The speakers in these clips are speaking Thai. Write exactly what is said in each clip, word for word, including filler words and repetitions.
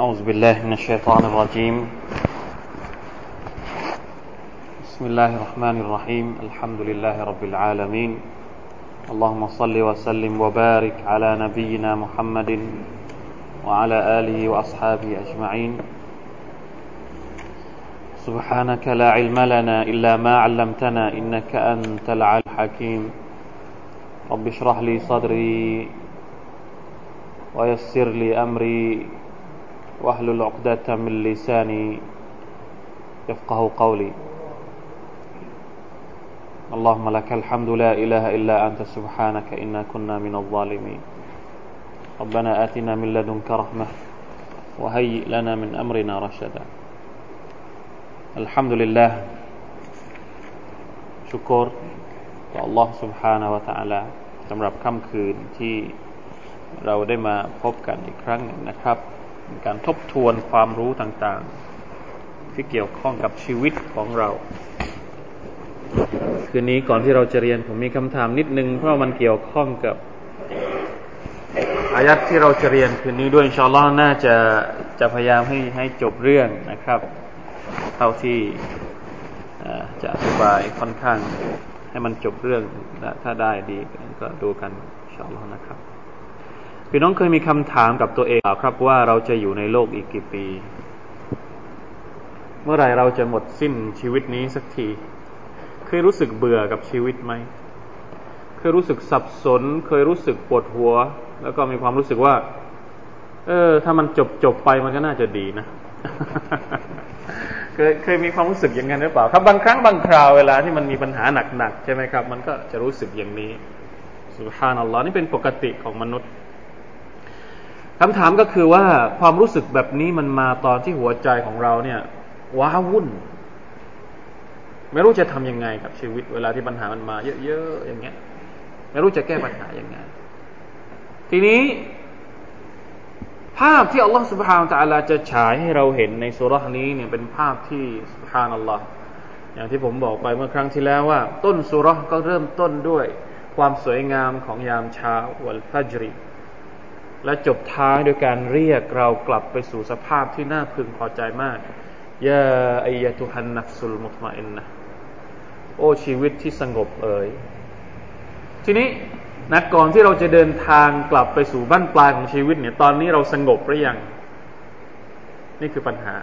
أعوذ بالله من الشيطان الرجيم بسم الله الرحمن الرحيم الحمد لله رب العالمين اللهم صل وسلم وبارك على نبينا محمد وعلى آله وأصحابه أجمعين سبحانك لا علم لنا إلا ما علمتنا إنك أنت العليم الحكيم رب اشرح لي صدري ويسر لي أمري واحلل عقدة من لساني يفقه قولي اللهم لك الحمد لا إله إلا أنت سبحانك إنا كنا من الظالمين ربنا آتنا من لدنك رحمة وهيئ لنا من أمرنا رشدا الحمد لله شكر الله سبحانه وتعالى สำหรับค่ำคืนที่เราได้มาพบกันอีกครั้งหนึ่งนะครับการทบทวนความรู้ต่างๆที่เกี่ยวข้องกับชีวิตของเราคืนนี้ก่อนที่เราจะเรียนผมมีคำถามนิดนึงเพราะมันเกี่ยวข้องกับอายัตที่เราจะเรียนคืนนี้ด้วยอินชาอัลเลาะห์น่าจะจะพยายามให้ให้จบเรื่องนะครับเท่าที่จะอธิบายค่อนข้างให้มันจบเรื่องถ้าได้ดีก็ดูกันอินชาอัลเลาะห์นะครับพี่น้องเคยมีคำถามกับตัวเองครับว่าเราจะอยู่ในโลกอีกกี่ปีเมื่อไหร่เราจะหมดสิ้นชีวิตนี้สักทีเคยรู้สึกเบื่อกับชีวิตไหมเคยรู้สึกสับสนเคยรู้สึกปวดหัวแล้วก็มีความรู้สึกว่าเออถ้ามันจบจบไปมันก็น่าจะดีนะ เคยเคยมีความรู้สึกอย่างนั้นหรือเปล่าครับบางครั้งบางคราวเวลาที่มันมีปัญหาหนักๆใช่ไหมครับมันก็จะรู้สึกอย่างนี้ซุบฮานัลลอฮ์นี่เป็นปกติของมนุษย์คำถามก็คือว่าความรู้สึกแบบนี้มันมาตอนที่หัวใจของเราเนี่ยว้าวุ่นไม่รู้จะทำยังไงกับชีวิตเวลาที่ปัญหามันมาเยอะๆอย่างเงี้ยไม่รู้จะแก้ปัญหายังไงทีนี้ภาพที่อัลลอฮฺซุบฮานะฮูวะตะอาลาจะฉายให้เราเห็นในซูเราะห์นี้เนี่ยเป็นภาพที่ซุบฮานัลลอฮฺอย่างที่ผมบอกไปเมื่อครั้งที่แล้วว่าต้นซูเราะห์ก็เริ่มต้นด้วยความสวยงามของยามเช้าวัลฟัจริและจบท้ายโดยการเรียกเรากลับไปสู่สภาพที่น่าพึงพอใจมากยาอัยยะตุฮันนัฟซุลมุตมะอินนะห์โอ้ชีวิตที่สงบเอ๋ยทีนี้นะก่อนที่เราจะเดินทางกลับไปสู่บ้านปลายของชีวิตเนี่ยตอนนี้เราสงบหรือยังนี่คือปัญหา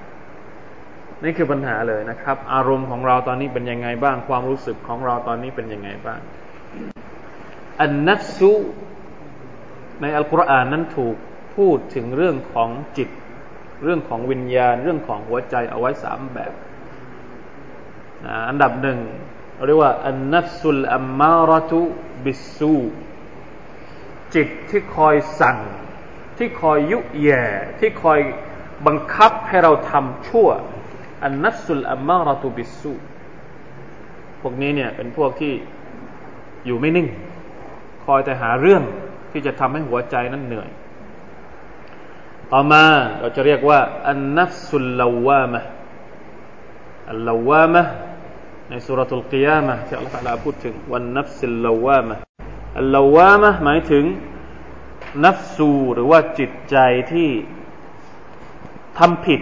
นี่คือปัญหาเลยนะครับอารมณ์ของเราตอนนี้เป็นยังไงบ้างความรู้สึกของเราตอนนี้เป็นยังไงบ้างอันนัฟซุในอัลกุรอานนั้นถูกพูดถึงเรื่องของจิตเรื่องของวิญญาณเรื่องของหัวใจเอาไว้สามแบบนะอันดับหนึ่งเราเรียกว่าอันนัฟซุลอัมมาระตุบิสซูจิตที่คอยสั่งที่คอยยุแย่ที่คอยบังคับให้เราทำชั่วอันนัฟซุลอัมมาระตุบิสซูพวกนี้เนี่ยเป็นพวกที่อยู่ไม่นิ่งคอยแต่หาเรื่องที่จะทำให้หัวใจนั้นเหนื่อยต่อมาเราจะเรียกว่าอันนัฟซุลลาวามะอัลลาวามะในซูเราะตุลกิยามะห์ที่อัลเลาะห์ตะอาลาพูดถึงวันนัฟซุลลาวามะอัลลาวามะหมายถึงนัฟซูหรือว่าจิตใจที่ทำผิด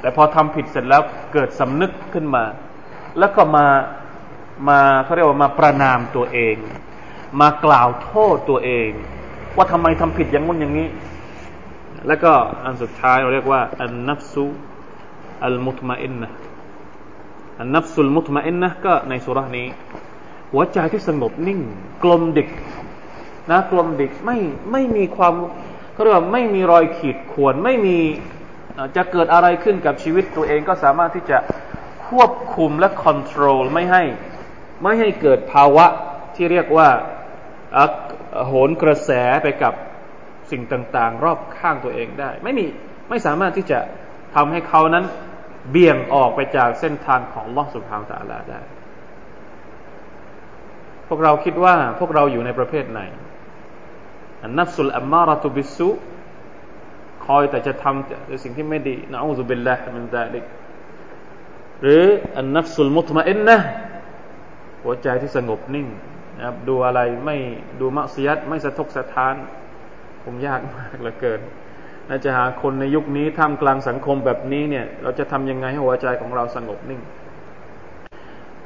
แต่พอทำผิดเสร็จแล้วเกิดสำนึกขึ้นมาแล้วก็มามาเขาเรียกว่ามาประณามตัวเองมากล่าวโทษตัวเองว่าทำไมทำผิดอย่างนั้นอย่างนี้แล้วก็อันสุดท้ายเราเรียกว่าอันนัฟซุอัลมุตมะอินนะห์อันนัฟซุลมุตมะอินนะห์ก็ในซูเราะห์นี้หัวใจที่สงบนิ่งกลมดิกนะกลมดิกไม่ไม่มีความเค้าเรียกว่าไม่มีรอยขีดข่วนไม่มีจะเกิดอะไรขึ้นกับชีวิตตัวเองก็สามารถที่จะควบคุมและคอนโทรลไม่ให้ไม่ให้เกิดภาวะที่เรียกว่าโหนกระแสไปกับสิ่งต่างๆรอบข้างตัวเองได้ไม่มีไม่สามารถที่จะทำให้เขานั้นเบี่ยงออกไปจากเส้นทางของอัลเลาะห์ซุบฮานะฮูวะตะอาลาได้พวกเราคิดว่าพวกเราอยู่ในประเภทไหนอันนัฟซุลอัมมาระตุบิสซูคอยแต่จะทำสิ่งที่ไม่ดีนะอูซุบิลลาฮิมินซาลิกหรืออันนัฟซุลมุตมะอินนะห์หัวใจที่สงบนิ่งนะครับดูอะไรไม่ดูมักซิยัตไม่สะทกสะท้านผมยากมากเหลือเกิน และจะหาคนในยุคนี้ท่ามกลางสังคมแบบนี้เนี่ยเราจะทำยังไงให้หัวใจของเราสงบนิ่ง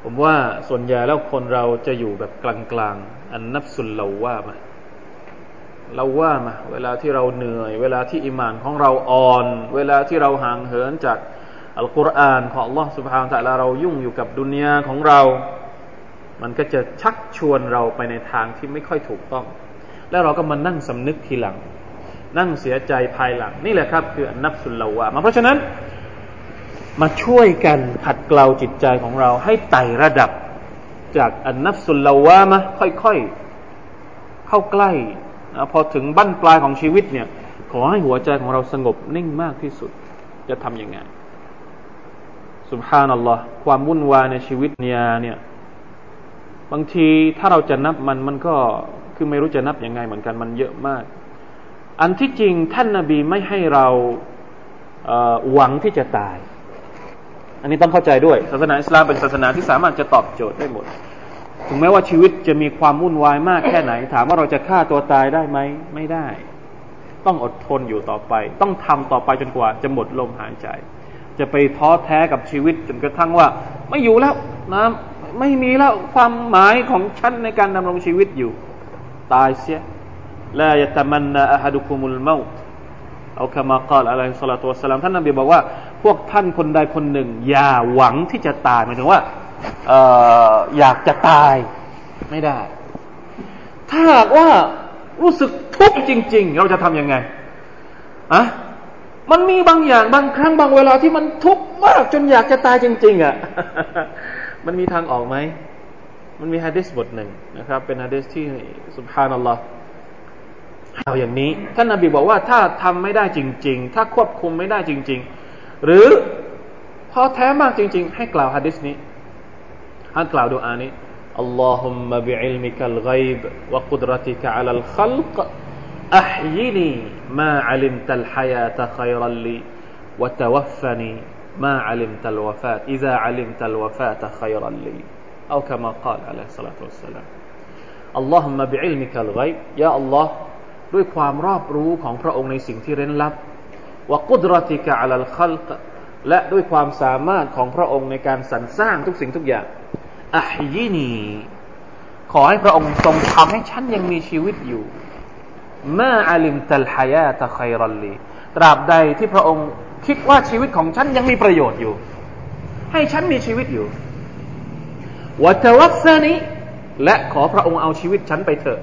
ผมว่าส่วนใหญ่แล้วคนเราจะอยู่แบบกลางๆอันนับสุลเราว่ามาเราว่ามาเวลาที่เราเหนื่อยเวลาที่อิมานของเราอ่อนเวลาที่เราห่างเหินจากอัลกุรอานของ Allah Subhanahu Wa Taala เรายุ่งอยู่กับดุนยาของเรามันก็จะชักชวนเราไปในทางที่ไม่ค่อยถูกต้องแล้วเราก็มานั่งสำนึกทีหลังนั่งเสียใจภายหลังนี่แหละครับคืออันนับสุลเราว่ามาเพราะฉะนั้นมาช่วยกันขัดเกลาจิตใจของเราให้ไต่ระดับจากอันนัฟสุลลาวามะค่อยๆเข้าใกล้นะพอถึงบั้นปลายของชีวิตเนี่ยขอให้หัวใจของเราสงบนิ่งมากที่สุดจะทำยังไงซุบฮานัลลอฮ์ความวุ่นวายในชีวิตเนี่ยเนี่ยบางทีถ้าเราจะนับมันมันก็คือไม่รู้จะนับยังไงเหมือนกันมันเยอะมากอันที่จริงท่านนบีไม่ให้เราเอ่อหวังที่จะตายอันนี้ต้องเข้าใจด้วยศาสนาอิสลามเป็นศาสนาที่สามารถจะตอบโจทย์ได้หมดถึงแม้ว่าชีวิตจะมีความวุ่นวายมากแค่ไหนถามว่าเราจะฆ่าตัวตายได้ไหมไม่ได้ต้องอดทนอยู่ต่อไปต้องทำต่อไปจนกว่าจะหมดลมหายใจจะไปท้อแท้กับชีวิตจนกระทั่งว่าไม่อยู่แล้วนะไม่มีแล้วความหมายของฉันในการดำรงชีวิตอยู่ตายเสียลายะตะมันนาอะฮะดุกุมุลเมาต์เอาคำกล่าวอะไรศ็อลลัลลอฮุอะลัยฮิวะซัลลัมท่านนบีบอกว่าพวกท่านคนใดคนหนึ่งอย่าหวังที่จะตายหมายถึงว่า อ, อ, อยากจะตายไม่ได้ถ้าหากว่ารู้สึกทุกข์จริงๆเราจะทำยังไงอะมันมีบางอย่างบางครั้งบางเวลาที่มันทุกข์มากจนอยากจะตายจริงๆอะ มันมีทางออกไหมมันมีหะดีษบทหนึ่งนะครับเป็นหะดีษที่ซุบฮานัลลอฮ์เอาอย่างนี้ท่านนบีบอกว่าถ้าทำไม่ได้จริงๆถ้าควบคุมไม่ได้จริงๆหรือพอแท้มากจริงๆให้กล่าวหะดีษนี้ให้กล่าวดุอานี้อัลลอฮุมมะบิอิลมิกัลฆอยบวะกุดเราะติกะอะลัลฆอลกอะห์ยินีมาอะลิมตัลฮะยาตะฆอยรัลลีวะตะวัฟฟะนีมาอะลิมตัลวะฟาตอิซาอะลิมตัลวะฟาตะฆอยรัลลีเอากะมาฏอลอะลัยฮิสซะลาตุวัสสลามอัลลอฮุมมะบิอิลมิกัลฆอยบยาอัลลอฮ์ด้วยความรอบรู้ของพระองค์ในสิ่งที่เร้นลับวะกุดเราะติกะอะลัลฆอลกและด้วยความสามารถของพระองค์ในการสรรสร้างทุกสิ่งทุกอย่างอะห์ยินีขอให้พระองค์ทรงทำให้ฉันยังมีชีวิตอยู่มาอะลิมตัลฮะยาตะฆอยรัลลีตราบใดที่พระองค์คิดว่าชีวิตของฉันยังมีประโยชน์อยู่ให้ฉันมีชีวิตอยู่วะตะวัฟฟะนีและขอพระองค์เอาชีวิตฉันไปเถอะ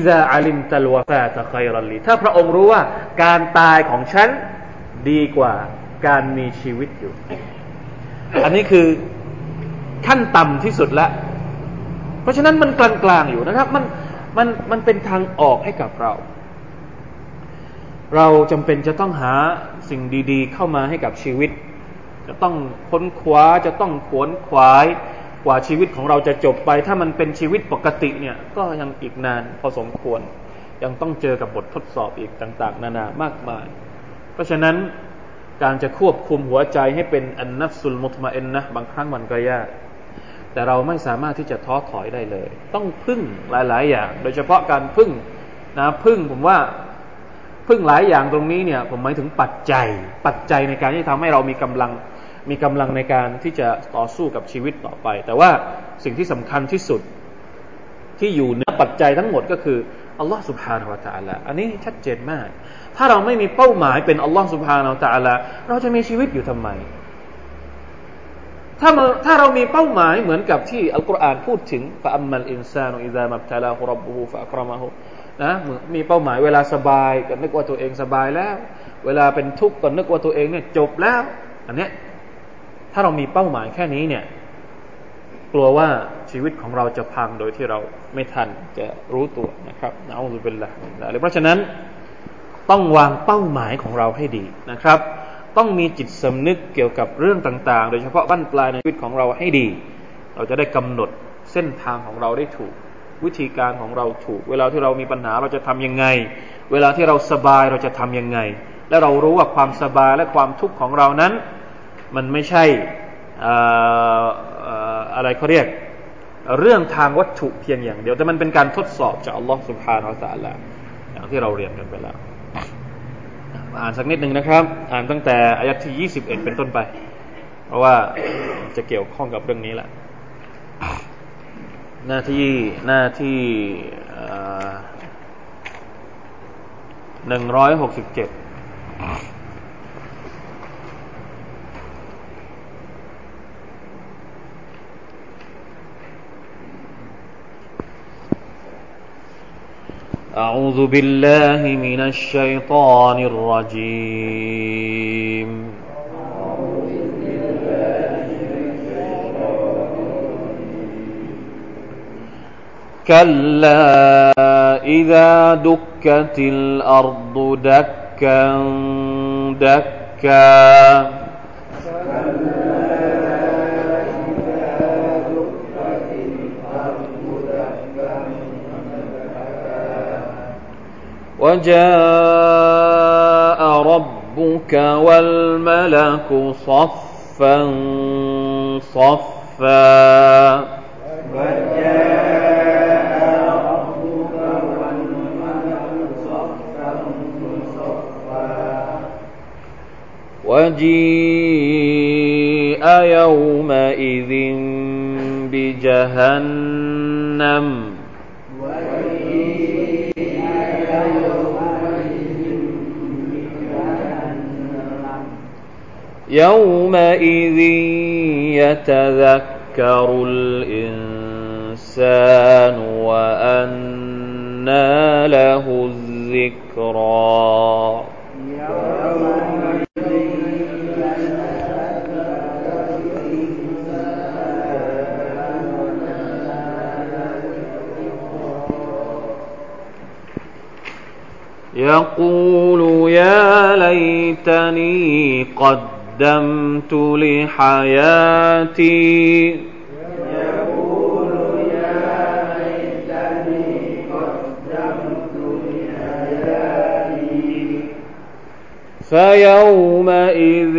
إذا علمت الوفاة خيرا لي ถ้าพระองค์รู้ว่าการตายของฉันดีกว่าการมีชีวิตอยู่อันนี้คือขั้นต่ำที่สุดละเพราะฉะนั้นมันกลางๆอยู่นะครับมันมันมันเป็นทางออกให้กับเราเราจำเป็นจะต้องหาสิ่งดีๆเข้ามาให้กับชีวิตจะต้องค้นคว้าจะต้องขวนขวายกว่าชีวิตของเราจะจบไปถ้ามันเป็นชีวิตปกติเนี่ยก็ยังอีกนานพอสมควรยังต้องเจอกับบททดสอบอีกต่างๆนานามากมายเพราะฉะนั้นการจะควบคุมหัวใจให้เป็นอันนัฟสุลมุตมะอินนะบางครั้งมันก็ยากแต่เราไม่สามารถที่จะท้อถอยได้เลยต้องพึ่งหลายๆอย่างโดยเฉพาะการพึ่งนะพึ่งผมว่าพึ่งหลายอย่างตรงนี้เนี่ยผมหมายถึงปัจจัยปัจจัยในการที่ทำให้เรามีกำลังมีกำลังในการที่จะต่อสู้กับชีวิตต่อไปแต่ว่าสิ่งที่สำคัญที่สุดที่อยู่เหนือปัจจัยทั้งหมดก็คืออัลลอฮฺซุบฮานะฮูวะตะอาลาอันนี้ชัดเจนมากถ้าเราไม่มีเป้าหมายเป็นอัลลอฮฺซุบฮานะฮูวะตะอาลาเราจะมีชีวิตอยู่ทำไมถ้าถ้าเรามีเป้าหมายเหมือนกับที่อัลกุรอานพูดถึงฟะอัมมัลอินซานุอิซามับตะลาฮุร็อบบุฮุฟะอักเราะมะฮุนะมีเป้าหมายเวลาสบายก็นึกว่าตัวเองสบายแล้วเวลาเป็นทุกข์ก็นึกว่าตัวเองเนี่ยจบแล้วอันเนี้ยถ้าเรามีเป้าหมายแค่นี้เนี่ยกลัวว่าชีวิตของเราจะพังโดยที่เราไม่ทันจะรู้ตัวนะครับนะอูซุบิลลาฮ์มินซาลิกเพราะฉะนั้นต้องวางเป้าหมายของเราให้ดีนะครับต้องมีจิตสำนึกเกี่ยวกับเรื่องต่างๆโดยเฉพาะบั้นปลายในชีวิตของเราให้ดีเราจะได้กำหนดเส้นทางของเราได้ถูกวิธีการของเราถูกเวลาที่เรามีปัญหาเราจะทำยังไงเวลาที่เราสบายเราจะทำยังไงและเรารู้ว่าความสบายและความทุกข์ของเรานั้นมันไม่ใช่อะไรเขาเรียกเรื่องทางวัตถุเพียงอย่างเดียวแต่มันเป็นการทดสอบจากอัลลอฮฺซุบฮานะฮูวะตะอาลาอย่างที่เราเรียนกันไปแล้ว านสักนิดนึงนะครับอ่านตั้งแต่อายะห์ที่ยี่สิบเอ็ดเป็นต้นไปเพราะว่าจะเกี่ยวข้องกับเรื่องนี้แหละหน้าที่หน้าที่หนึ่งร้อยหกสิบเจ็ดأعوذ بالله من الشيطان الرجيم كلا إذا دكت الأرض دكا دكا وجاء ربك والملك صفا صفا وجاء ربك والملك صفا صفا وجيء يومئذ بجهنم يومئذ يتذكر الإنسان وأنى له الذكرى يقول يا ليتني قد قدمت لحياتي يقول يا ليتني قدمت لحياتي فيومئذ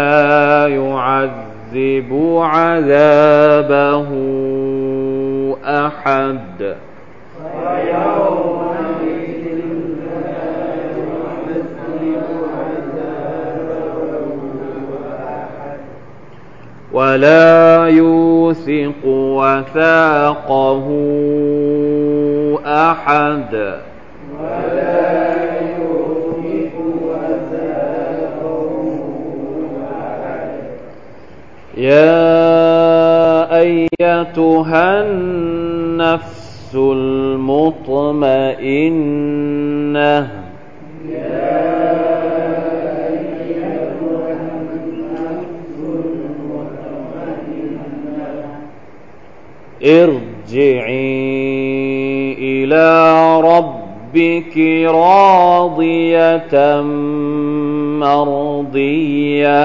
لا يعذب عذابه أحد ولا يوثق وثاقه أحد ولا يوثق وثاقه أحد يا أيتها النفس المطمئنة ارجعي إلى ربك راضية مرضية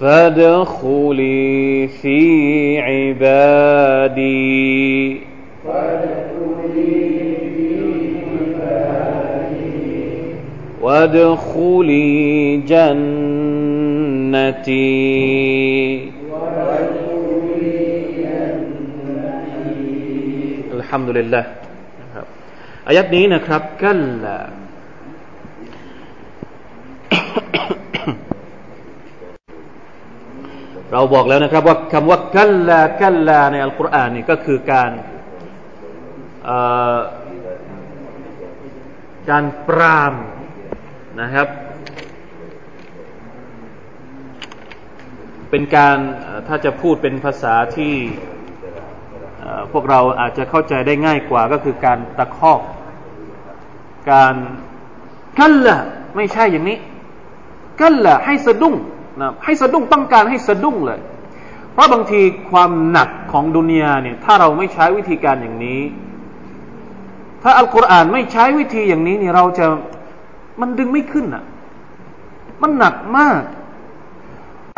فادخلي في عبادي وادخلي جنتيอัลฮัมดุลิลลาห์นะครับอายะห์นี้นะครับกัลลา เราบอกแล้วนะครับว่าคำว่ากัลลากัลลาในอัลกุรอานนี่ก็คือการเอ่อการปรามนะครับเป็นการถ้าจะพูดเป็นภาษาที่พวกเราอาจจะเข้าใจได้ง่ายกว่าก็คือการตะคอกการกัลละไม่ใช่อย่างนี้กัลละให้สะดุ้งนะให้สะดุ้งต้องการให้สะดุ้งเลยเพราะบางทีความหนักของดุนยาเนี่ยถ้าเราไม่ใช้วิธีการอย่างนี้ถ้าอัลกุรอานไม่ใช้วิธีอย่างนี้เนี่ยเราจะมันดึงไม่ขึ้นอ่ะมันหนักมากเว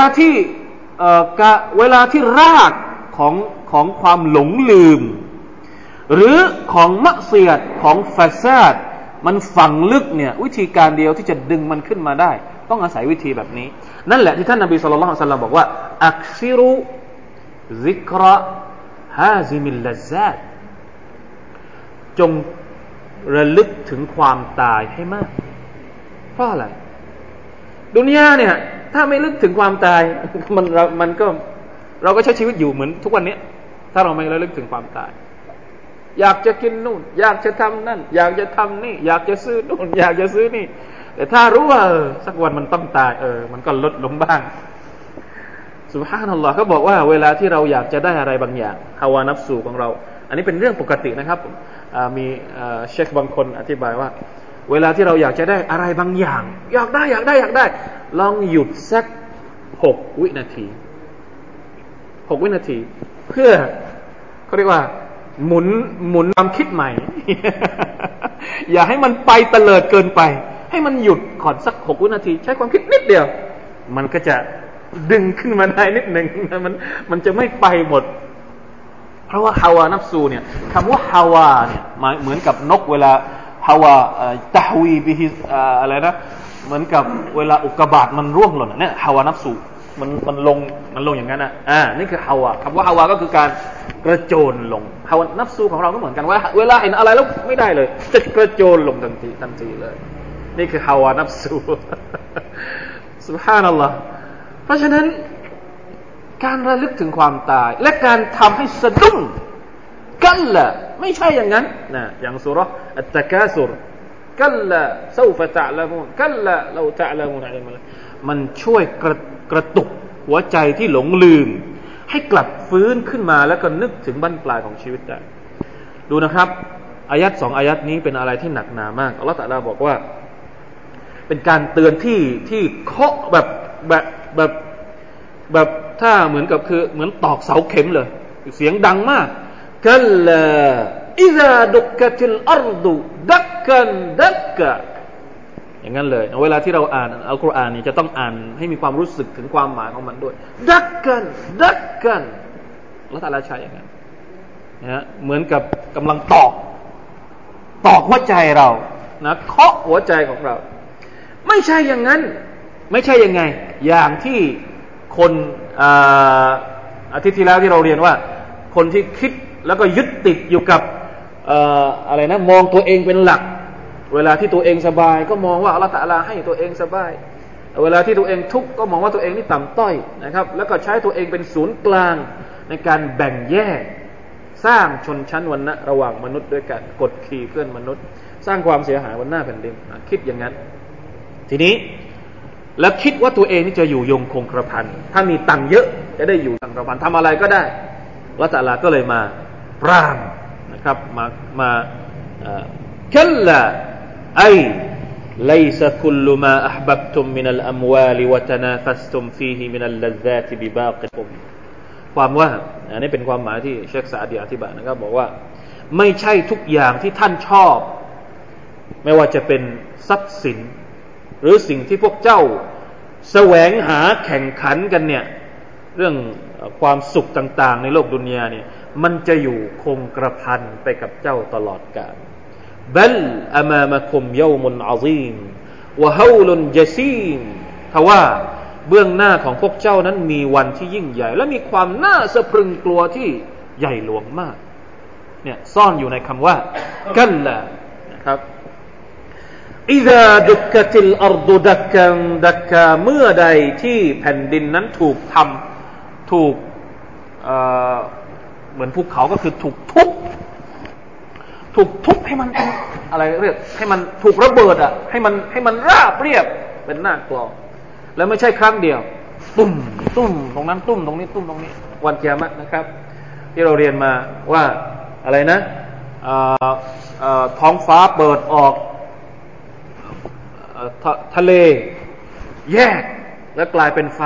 ลาที่เอ่อกะเวลาที่รากของของความหลงลืมหรือของมะเสียดของฟาซาดมันฝังลึกเนี่ยวิธีการเดียวที่จะดึงมันขึ้นมาได้ต้องอาศัยวิธีแบบนี้นั่นแหละที่ท่านนบีศ็อลลัลลอฮุอะลัยฮิวะซัลลัมบอกว่าอักซิรุ ซิกรฮาซิมิลลัซซาตจงระลึกถึงความตายให้มากเพราะอะไรดุนยาเนี่ยถ้าไม่ลึกถึงความตายมันเรามันก็เราก็ใช้ชีวิตอยู่เหมือนทุกวันนี้ถ้าเราไม่ระลึกถึงความตายอยากจะกินนู่นอยากจะทำนั่นอยากจะทำนี่อยากจะซื้อนู่นอยากจะซื้อนี่แต่ถ้ารู้ว่าเออสักวันมันต้องตายเออมันก็ลดลงบ้างซุบฮานัลลอฮ์เขาบอกว่าเวลาที่เราอยากจะได้อะไรบางอย่างฮาวานัฟซูของเราอันนี้เป็นเรื่องปกตินะครับมีเชคบางคนอธิบายว่าเวลาที่เราอยากจะได้อะไรบางอย่างอยากได้อยากได้อยากได้ลองหยุดสักหกวินาทีหกวินาทีเพื่อเขาเรียกว่าหมุนหมุนความคิดใหม่ อย่าให้มันไปเตลิดเกินไปให้มันหยุดขอดสักหกวินาทีใช้ความคิดนิดเดียวมันก็จะดึงขึ้นมาได้นิดหนึ่งมันมันจะไม่ไปหมดเพราะว่าฮาวานัฟซูเนี่ยคำว่าฮาวาเนี่ยเหมือนกับนกเวลาฮาวาตะฮวีบิฮิอะไรนะเหมือนกับเวลาอุกกาบาตมันร่วงหล่นเนี่ยฮาวานัฟซูมันมันลงมันลงอย่างนั้นอ่ะอ่านี่คือฮาวาคำว่าฮาวาก็คือการกระโจนลงฮาวานัฟซูของเราก็เหมือนกันว่าเวลาเห็นอะไรแล้วไม่ได้เลยจะกระโจนลงทันทีทันทีเลยนี่คือฮาวานัฟซูซุบฮานัลลอฮ์เพราะฉะนั้นการระลึกถึงความตายและการทำให้สะดุ้งกันละไม่ใช่อย่างนั้นนะอย่างซูเราะห์อัตตะกาซุรกัลลาซอฟะตะละมูนกัลลาเลาตะละมูนอะลัยมะมันช่วยกระกระตุกหัวใจที่หลงลืมให้กลับฟื้นขึ้นมาแล้วก็นึกถึงบั้นปลายของชีวิตได้ดูนะครับอายัตสองอายัตนี้เป็นอะไรที่หนักหนามากอัลเลาะห์ตะอาลาบอกว่าเป็นการเตือนที่ที่เคาะแบบแบบแบบแบบถ้าเหมือนกับคือเหมือนตอกเสาเข็มเลยเสียงดังมากกัลลาอิซาดุกกะติลอัรฎุดักกันดักกะอย่างนั้นเลยเวลาที่เราอ่านอัลกุรอานเนี่ยจะต้องอ่านให้มีความรู้สึกถึงความหมายของมันด้วยดักกันดักกันแล้วแต่ละชายอย่างนั้นนะเหมือนกับกำลังตอกตอกหัวใจเรานะเคาะหัวใจของเราไม่ใช่อย่างนั้นไม่ใช่ยังไงอย่างที่คนอ่าอาทิตย์ที่แล้วที่เราเรียนว่าคนที่คิดแล้วก็ยึดติดอยู่กับเอ่ออะไรนะมองตัวเองเป็นหลักเวลาที่ตัวเองสบายก็มองว่าอัลเลาะห์ตะอาลาให้ตัวเองสบายเวลาที่ตัวเองทุกข์ก็มองว่าตัวเองนี่ต่ำต้อยนะครับแล้วก็ใช้ตัวเองเป็นศูนย์กลางในการแบ่งแยกสร้างชนชั้นวรรณะระหว่างมนุษย์ด้วยกันกดขี่เพื่อนมนุษย์สร้างความเสียหายบนหน้าแผ่นดินคิดอย่างนั้นทีนี้แล้วคิดว่าตัวเองนี่จะอยู่ยงคงกระพันถ้ามีตังค์เยอะจะได้อยู่ตังค์กระพันทำอะไรก็ได้อัลเลาะห์ตะอาลาก็เลยมาปรามนะครับมามาคัลลาไอไลซะคุลลุมาอัฮบับตุมมินัลอัมวาลิวะตะนาฟัสตุมฟีฮิมินัลลัซซาติบิบากิคุมความว่าอันนี้เป็นความหมายที่เชคซะอาดีอธิบายนะครับบอกว่าไม่ใช่ทุกอย่างที่ท่านชอบไม่ว่าจะเป็นทรัพย์สินหรือสิ่งที่พวกเจ้าแสวงหาแข่งขันกันเนี่ยเรื่องความสุขต่างๆในโลกดุนยาเนี่ยมันจะอยู่คงกระพันไปกับเจ้าตลอดกาลบัลอะมามะกุมยอมุนอะซีมวะฮาวลุนญะซีมทว่าเบื้องหน้าของพวกเจ้านั้นมีวันที่ยิ่งใหญ่และมีความน่าสะพรึงกลัวที่ใหญ่หลวงมากเนี่ยซ่อนอยู่ในคำว่ากัลลานะครับอิซาดุกกะติลอัรฎุดักกันดักกะเมื่อใดที่แผ่นดินนั้นถูกทำถูกเอ่อเหมือนภูเขาก็คือถูกทุบถูกทุบให้มันเป็นอะไรเรียกให้มันถูกระเบิดอ่ะให้มันให้มันราบเรียบเป็นหน้ากลองแล้วไม่ใช่ครั้งเดียวตุ้มตุ้มตรงนั้นตุ้มตรงนี้ตุ้มตรงนี้วันกิยามะห์นะครับที่เราเรียนมาว่าอะไรนะเอ่อเอ่อท้องฟ้าเปิดออกท, ทะเลแยกและกลายเป็นไฟ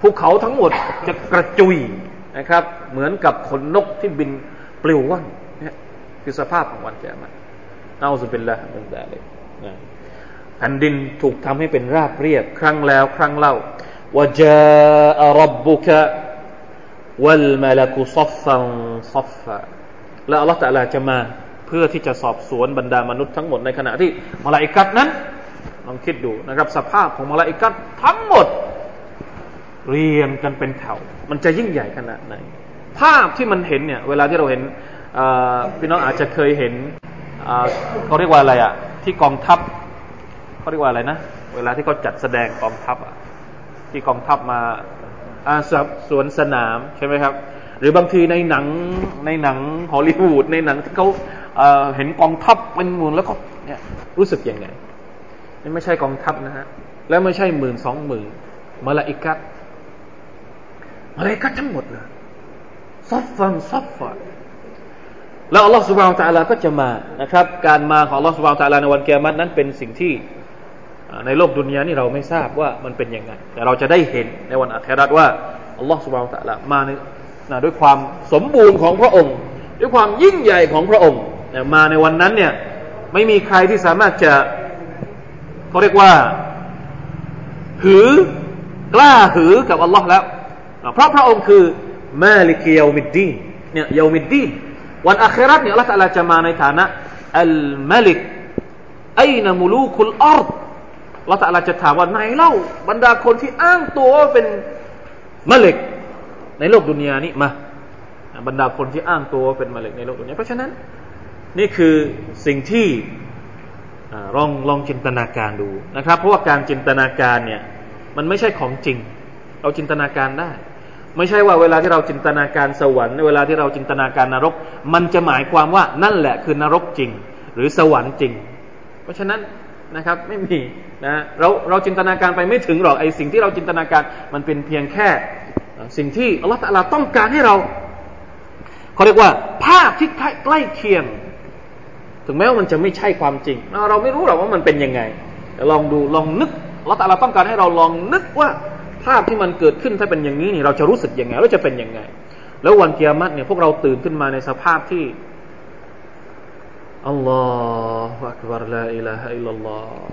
ภูเขาทั้งหมดจะกระจุยนะครับเหมือนกับขนนกที่บินปลิวว่อนนี่คือสภาพของวันกิยามะห์เอาซุบิลลาฮ์มินซาลิกนะแผ่นดินถูกทำให้เป็นราบเรียบครั้งแล้วครั้งเล่าวะจาอะร็อบบุกะวัลมะละกุซัฟฟันซัฟฟะและอัลเลาะห์ตะอาลาจะมาเพื่อที่จะสอบสวนบรรดามนุษย์ทั้งหมดในขณะที่มลาอิกะฮ์นั้นลองคิดดูนะครับสภาพของมลาอิกะฮ์ทั้งหมด เรียงกันเป็นแถวมันจะยิ่งใหญ่ขนาดไหนภาพที่มันเห็นเนี่ยเวลาที่เราเห็นพี่น้องอาจจะเคยเห็นเขาเรียกว่าอะไรอ่ะที่กองทัพเขาเรียกว่าอะไรนะเวลาที่เขาจัดแสดงกองทัพอ่ะที่กองทัพมาอาสับสวนสนามใช่ไหมครับหรือบางทีในหนังในหนังฮอลลีวูดในหนังที่เขาเห็นกองทัพเป็นหมื่นแล้วก็เนี่ยรู้สึกยังไงนี่ไม่ใช่กองทัพนะฮะและไม่ใช่หมื่นสองหมื่นมาลาอิกัตมาลาอิกัตทั้งหมดเลยซัฟฟันซัฟฟะแล้วอัลลอฮฺซุบฮานะฮูวะตะอาลาก็จะมานะครับการมาของอัลลอฮฺซุบฮานะฮูวะตะอาลาในวันกิยามะฮ์นั้นเป็นสิ่งที่ในโลกดุนยานี่เราไม่ทราบว่ามันเป็นยังไงแต่เราจะได้เห็นในวันอาคิเราะฮ์ว่าอัลลอฮฺซุบฮานะฮูวะตะอาลามานะด้วยความสมบูรณ์ของพระองค์ด้วยความยิ่งใหญ่ของพระองค์นะมาในวันนั้นเนี่ยไม่มีใครที่สามารถจะเขาเรียกว่าหือกล้าหือกับอัลลอฮ์แล้วเพราะพระองค์คือมาลิกยอมิดดีนเนี่ยยอมิดดีนวันอาคิเราะฮ์เนี่ยอัลลอฮ์ตะอาลาจะมาในฐานะอัลมาลิกไอนมุลูกุลอัรฎ์อัลลอฮ์ตะอาลาจะถามว่าไหนเล่าบรรดาคนที่อ้างตัวว่าเป็นมาลิกในโลกดุนยานี้มาบรรดาคนที่อ้างตัวว่าเป็นมาลิกในโลกดุนยาเพราะฉะนั้นนี่คือสิ่งที่ลองลองจินตนาการดูนะครับเพราะว่าการจินตนาการเนี่ยมันไม่ใช่ของจริงเราจินตนาการได้ไม่ใช่ว่าเวลาที่เราจินตนาการสวรรค์เวลาที่เราจินตนาการนรกมันจะหมายความว่านั่นแหละคือนรกจริงหรือสวรรค์จริงเพราะฉะนั้นนะครับไม่มีนะเราเราจินตนาการไปไม่ถึงหรอกไอ้สิ่งที่เราจินตนาการมันเป็นเพียงแค่สิ่งที่อัลลอฮฺตะอาลาต้องการให้เราเขาเรียกว่าภาพที่ใกล้เคียงถึงแม้ว่ามันจะไม่ใช่ความจริงเราไม่รู้หรอกว่ามันเป็นยังไงแต่ลองดูลองนึกอัลลอฮฺตะอาลาต้องการให้เราลองนึกว่าภาพที่มันเกิดขึ้นถ้าเป็นอย่างนี้นี่เราจะรู้สึกยังไงแล้วจะเป็นยังไงแล้ววันกิยามะฮ์เนี่ยพวกเราตื่นขึ้นมาในสภาพที่อัลลอฮฺอักบัรลาอิลาฮะอิลลัลลอฮฺ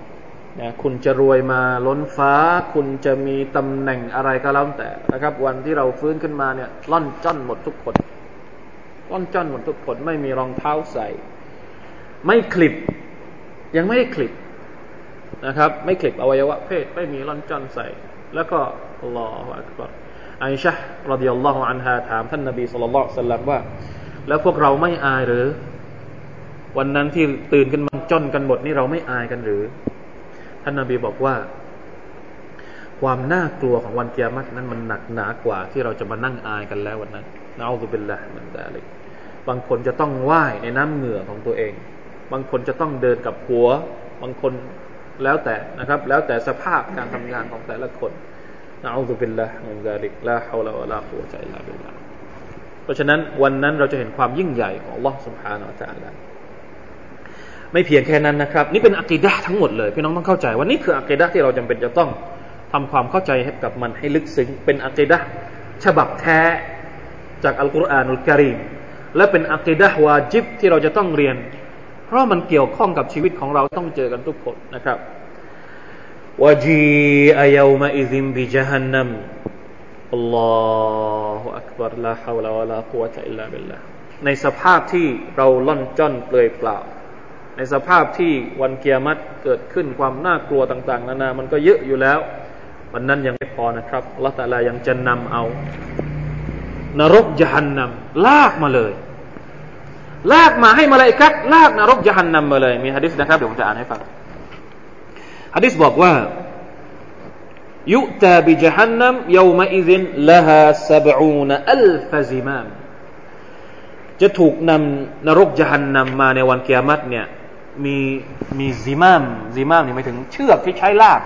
นะคุณจะรวยมาล้นฟ้าคุณจะมีตำแหน่งอะไรก็แล้วแต่นะครับวันที่เราฟื้นขึ้นมาเนี่ยล่อนจ้อนหมดทุกคนล่อนจ้อนหมดทุกคนไม่มีรองเท้าใส่ไม่คลิปยังไม่ได้คลิปนะครับไม่คลิปอวัยวะเพศไม่มีล่อนจ้อนใส่แล้วก็อัลลอฮฺอักบัรอัยชะฮ์รอฎิยัลลอฮุอันฮาถามท่านนบีศ็อลลัลลอฮุอะลัยฮิวะซัลลัมว่าแล้วพวกเราไม่อายหรือวันนั้นที่ตื่นขึ้นมาจ้อนกันหมดนี่เราไม่อายกันหรือท่านนบีบอกว่าความน่ากลัวของวันกิยามะฮ์นั้นมันหนักหนากว่าที่เราจะมานั่งอายกันแล้ววันนั้นนะอูซุบิลลาฮ์มินซาลิกบางคนจะต้องว่ายในน้ำเหงื่อของตัวเองบางคนจะต้องเดินกับหัวบางคนแล้วแต่นะครับแล้วแต่สภาพการทำงานของแต่ละคนนะอูซุบิลลาฮ์มินซาลิกลาฮาวละวะลากุวะตะอิลลาบิลลาฮ์เพราะฉะนั้นวันนั้นเราจะเห็นความยิ่งใหญ่ของอัลเลาะห์ซุบฮานะฮูวะตะอาลาไม่เพียงแค่นั้นนะครับนี่เป็นอะกีดะห์ทั้งหมดเลยพี่น้องต้องเข้าใจว่านี่คืออะกีดะห์ที่เราจำเป็นจะต้องทำความเข้าใจกับมันให้ลึกซึ้งเป็นอะกีดะห์ฉบับแท้จากอัลกุรอานุลกะรีมและเป็นอะกีดะห์วาญิบที่เราจะต้องเรียนเพราะมันเกี่ยวข้องกับชีวิตของเราต้องเจอกันทุกคนนะครับวะจีอะยอมะอิซิมบิญะฮันนัมอัลลอฮุอักบัรลาฮาวละวะลากุวะตะอิลลาบิลลาฮ์ในสภาพที่เราล่อนจ้อนเปลือยเปล่าในสภาพที่วันกิยามะฮ์เกิดขึ้นความน่ากลัวต่างๆนานามันก็เยอะอยู่แล้ววันนั้นยังไม่พอนะครับอัลเลาะห์ตะอาลายังจะนำเอานรกญะฮันนัมลากมาเลยลากมาให้มลาอิกะฮ์ลากนรกญะฮันนัมมาเลยมีหะดีษนะครับเดี๋ยวผมจะอ่านให้ฟังหะดีษบอกว่ายุตาบิญะฮันนัมยอมะอิซินละฮาเจ็ดสิบอัลฟะซิมามจะถูกนำนรกญะฮันนัมมาในวันกิยามะฮ์เนี่ยมีมีซิมามซิมามนี่หมายถึงเชือกที่ใช้ลาก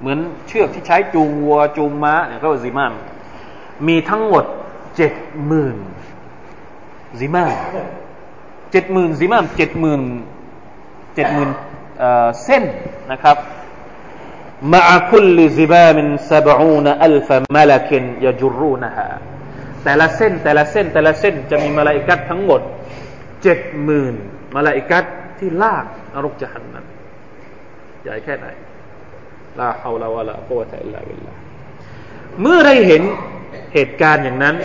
เหมือนเชือกที่ใช้จูงวัวจูงม้าเนี่ยก็ว่าซิมามมีทั้งหมด เจ็ดหมื่น ซิมาม เจ็ดหมื่น ซิมาม เจ็ดหมื่น เจ็ดหมื่น เอ่อเส้นนะครับมะอะคุลลิซิบามิน เจ็ดสิบ อัลฟ มะลักยัจุรูนะฮาแต่ละเส้นแต่ละเส้นแต่ละเส้นจะมีมลาอิกัตทั้งหมด เจ็ดหมื่น มลาอิกัตที่ลากนรกญะฮันนัมใหญ่แค่ไหนลาฮาวลาวะลากุวะตะอิลลาบิลลาฮ์เมื่อได้เห็นเหตุการณ์อย่างนั้น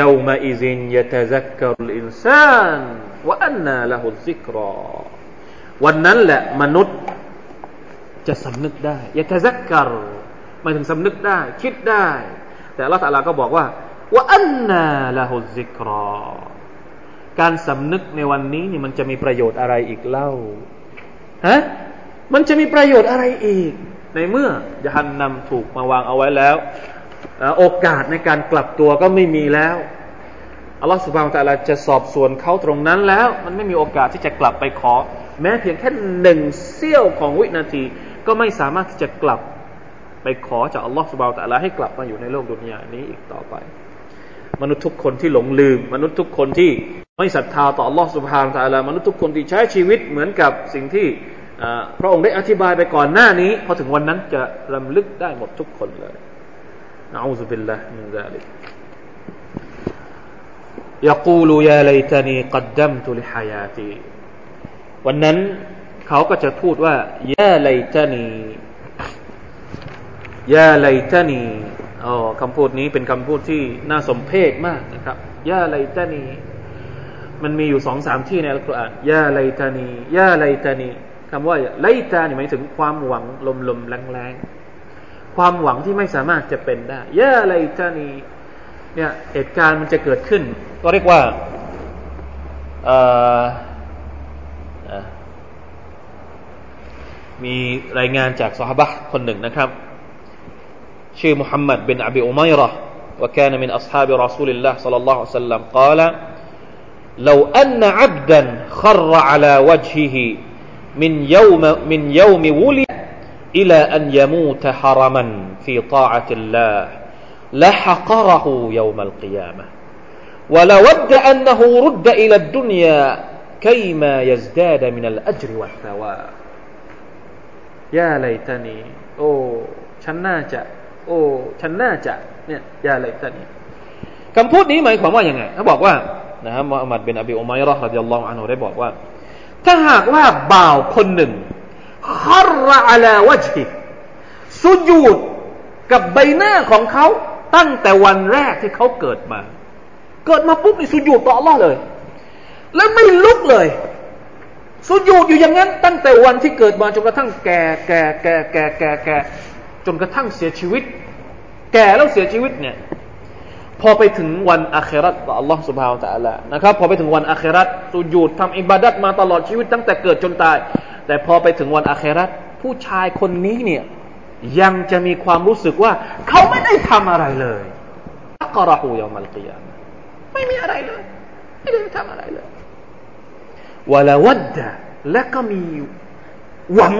ยอมะอิซินยะตะซักกะรุลอินซานวะอันนาละฮุลซิกรอวันนั้นแหละมนุษย์จะสำนึกได้ยะตะซักกะรหมายถึงสำนึกได้คิดได้ แต่อัลเลาะห์ตะอาลาก็บอกว่าวะอันนาละฮุซิกรอการสำนึกในวันนี้นี่มันจะมีประโยชน์อะไรอีกเล่าฮะมันจะมีประโยชน์อะไรอีกในเมื่อญะฮันนัมถูกมาวางเอาไว้แล้วโอกาสในการกลับตัวก็ไม่มีแล้วอัลเลาะห์ซุบฮานะฮูวะตะอาลาจะสอบสวนเขาตรงนั้นแล้วมันไม่มีโอกาสที่จะกลับไปขอแม้เพียงแค่หนึ่งเสี้ยวของวินาทีก็ไม่สามารถที่จะกลับไปขอจากอัลเลาะห์ซุบฮานะฮูวะตะอาลาให้กลับมาอยู่ในโลกดุนยานี้อีกต่อไปมนุษย์ทุกคนที่หลงลืมมนุษย์ทุกคนที่ไม่ศรัทธาต่ออัลเลาะห์ซุบฮานะฮูวะตะอาลามนุษย์ทุกคนที่ใช้ชีวิตเหมือนกับสิ่งที่พระองค์ได้อธิบายไปก่อนหน้านี้พอถึงวันนั้นจะรำลึกได้หมดทุกคนเลยนะอูซุบิลลาฮ์มินซาลิกยะกูลูยาไลตานีกัดดัมตุลิฮายาตีวันนั้นเขาก็จะพูดว่ายาไลตานียาไลตานีอ๋อคำพูดนี้เป็นคำพูดที่น่าสมเพชมากนะครับยาไลตานีมันมีอยู่ สองถึงสาม ที่ในอัลกุรอานยาไลตานียาไลตานีคำว่าไลตานีหมายถึงความหวังลมๆแรงๆความหวังที่ไม่สามารถจะเป็นได้ยาไลตานีเนี่ยเหตุการณ์มันจะเกิดขึ้นก็เรียกว่าเอ่อมีรายงานจากซอฮาบะห์คนหนึ่งนะครับชื่อมุฮัมมัดบินอบีอุมัยรอوكان من أصحاب رسول الله صلى الله عليه وسلم قاللو أن عبدا خر على وجهه من يوم من يوم ولد إلى أن يموت حرما في طاعة الله لحقره يوم القيامة ولود أنه رد إلى الدنيا كيما يزداد من الأجر والثواب يا ليتني أو ฉันน่าจะ โอ้ ฉันน่าจะเนี่ย يا ليتني คำพูดนี้หมายความว่ายังไงเขาบอกว่านะฮะมุฮัมมัดบินอบีอุมัยรอห์ รฎิยัลลอฮุอันฮุได้บอกว่าถ้าหากว่าบ่าวคนหนึ่งคัรรออะลาวะจฮิสุญูดกับใบหน้าของเขาตั้งแต่วันแรกที่เขาเกิดมาเกิดมาปุ๊บนี่สุญูดต่ออัลเลาะห์เลยแล้วไม่ลุกเลยสุญูดอยู่อย่างนั้นตั้งแต่วันที่เกิดมาจนกระทั่งแก่แก่แก่แก่แก่แก่จนกระทั่งเสียชีวิตแก่แล้วเสียชีวิตเนี่ยพอไปถึงวันอาคิเราะห์ต่ออัลเลาะห์ซุบฮานะฮูวะตะอาลานะครับพอไปถึงวันอาคิเราะห์สุญูดทำอิบาดัตมาตลอดชีวิตตั้งแต่เกิดจนตายแต่พอไปถึงวันอาคิเราะห์ผู้ชายคนนี้เนี่ยยังจะมีความรู้สึกว่าเขาไม่ได้ทำอะไรเลยอักเราะฮูยอมัลกิยามะห์ไม่มีอะไรเลยไม่ได้ทำอะไรเลยวะลาวัดดะและก็มีหวัง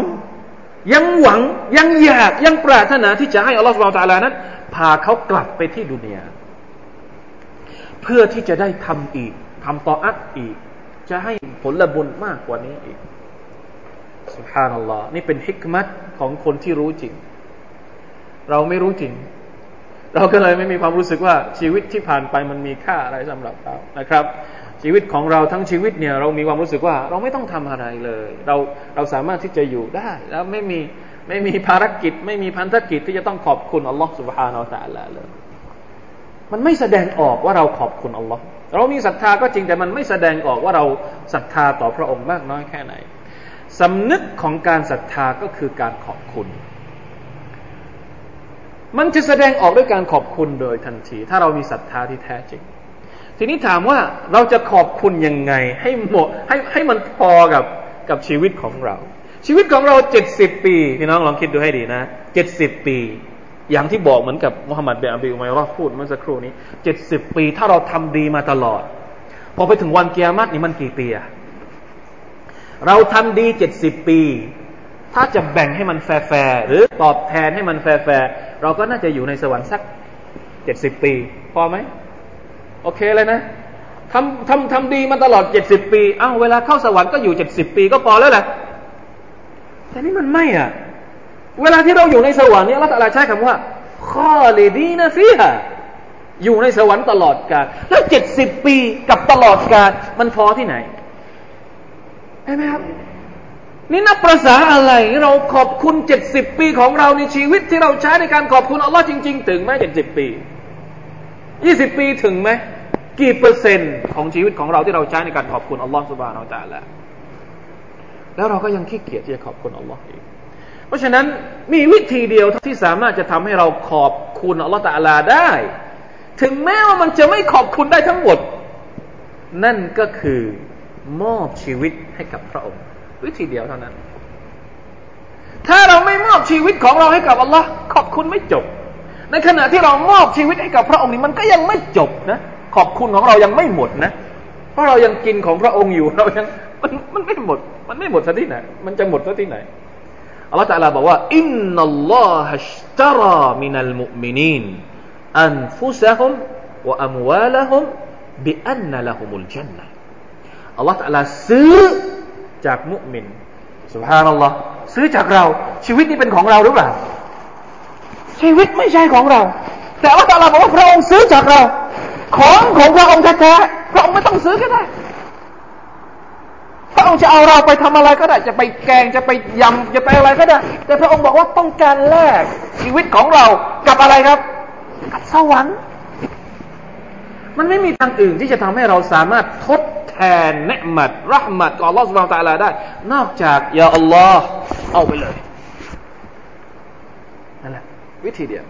ยังหวังยังอยากยังปรารถนาที่จะให้อัลเลาะห์ซุบฮานะฮูวะตะอาลานั้นพาเขากลับไปที่ดุนยาเพื่อที่จะได้ทำอีกทำตออัตอีกจะให้ผลบุญมากกว่านี้อีกซุบฮานัลลอฮ์นี่เป็นฮิกมัตของคนที่รู้จริงเราไม่รู้จริงเราก็เลยไม่มีความรู้สึกว่าชีวิตที่ผ่านไปมันมีค่าอะไรสำหรับเรานะครับชีวิตของเราทั้งชีวิตเนี่ยเรามีความรู้สึกว่าเราไม่ต้องทำอะไรเลยเราเราสามารถที่จะอยู่ได้แล้วไม่มีไม่มีภารกิจไม่มีพันธกิจที่จะต้องขอบคุณอัลลอฮ์ซุบฮานะฮูวะตะอาลาเลยมันไม่แสดงออกว่าเราขอบคุณอัลลอฮ์เรามีศรัทธาก็จริงแต่มันไม่แสดงออกว่าเราศรัทธาต่อพระองค์มากน้อยแค่ไหนสำนึกของการศรัทธาก็คือการขอบคุณมันจะแสดงออกด้วยการขอบคุณโดยทันทีถ้าเรามีศรัทธาที่แท้จริงทีนี้ถามว่าเราจะขอบคุณยังไงให้หมดให้ให้มันพอกับกับชีวิตของเราชีวิตของเราเจ็ดสิบปีพี่น้องลองคิดดูให้ดีนะเจ็ดสิบปีอย่างที่บอกเหมือนกับมุฮัมมัดบินอบีอุมัยรอห์พูดเมื่อสักครู่นี้เจ็ดสิบปีถ้าเราทำดีมาตลอดพอไปถึงวันกิยามะห์นี่มันกี่ปีอะเราทำดีเจ็ดสิบปีถ้าจะแบ่งให้มันแฟร์ๆหรือตอบแทนให้มันแฟร์ๆเราก็น่าจะอยู่ในสวรรค์สักเจ็ดสิบปีพอไหมโอเคเลยนะทำทำทำดีมาตลอดเจ็ดสิบปีเอ้าเวลาเข้าสวรรค์ก็อยู่เจ็ดสิบปีก็พอแล้วแหละแต่นี่มันไม่อะเวลาที่เราอยู่ในสวรรค์เนี่ยอัลเลาะห์ตะอาลาใช้คำว่าคอลิดีนะฟีฮาอยู่ในสวรรค์ตลอดกาลแล้วเจ็ดสิบปีกับตลอดกาลมันพอที่ไหนเห็นไหมครับนี่นับประสาอะไรเราขอบคุณเจ็ดสิบปีของเราในชีวิตที่เราใช้ในการขอบคุณอัลเลาะห์จริงๆถึงไหมเจ็ดสิบปียี่สิบปีถึงไหมกี่เปอร์เซ็นต์ของชีวิตของเราที่เราใช้ในการขอบคุณอัลเลาะห์ซุบฮานะฮูวะตะอาลาแล้วเราก็ยังขี้เกียจที่จะขอบคุณอัลเลาะห์อีก ราะฉะนั้นมีวิธีเดียวที่สามารถจะทำให้เราขอบคุณอัลลอฮฺตะอาลาได้ถึงแม้ว่ามันจะไม่ขอบคุณได้ทั้งหมดนั่นก็คือมอบชีวิตให้กับพระองค์วิธีเดียวเท่านั้นถ้าเราไม่มอบชีวิตของเราให้กับอัลลอฮฺขอบคุณไม่จบในขณะที่เรามอบชีวิตให้กับพระองค์นี่มันก็ยังไม่จบนะขอบคุณของเรายังไม่หมดนะเพราะเรายังกินของพระองค์อยู่เรายังมันมันไม่หมดมันไม่หมดซะที่ไหนมันจะหมดซะที่ไหนอัลลอฮฺตะอาลาบอกว่าอินนัลลอฮะอิชตารามินัลมุอ์มินีนอันฟุซะฮุมวะอัมวาละฮุมบิอันนะละฮุมุลญันนะห์อัลลอฮฺตะอาลาซื้อจากมุอ์มินซุบฮานัลลอฮฺซื้อจากเราชีวิตนี้เป็นของเราหรือเปล่าชีวิตไม่ใช่ของเราแต่อัลลอฮฺตะอาลาบอกว่าพระองค์ซื้อจากเราของของพระองค์แท้ๆพระองค์ไม่ต้องซื้อก็ได้พระองค์จะเอาเราไปทำอะไรก็ได้จะไปแกงจะไปยำจะไปอะไรก็ได้แต่พระองค์บอกว่าต้องการแลกชีวิตของเรากับอะไรครับกับสวรรค์มันไม่มีทางอื่นที่จะทำให้เราสามารถทดแทนเนืมัดรัหมัดของอัลลอฮฺซุบฮานะฮูวะตะอาลาได้นอกจากยาอัลลอฮฺเอาไปเลยนั่นแหละวิธีเดียว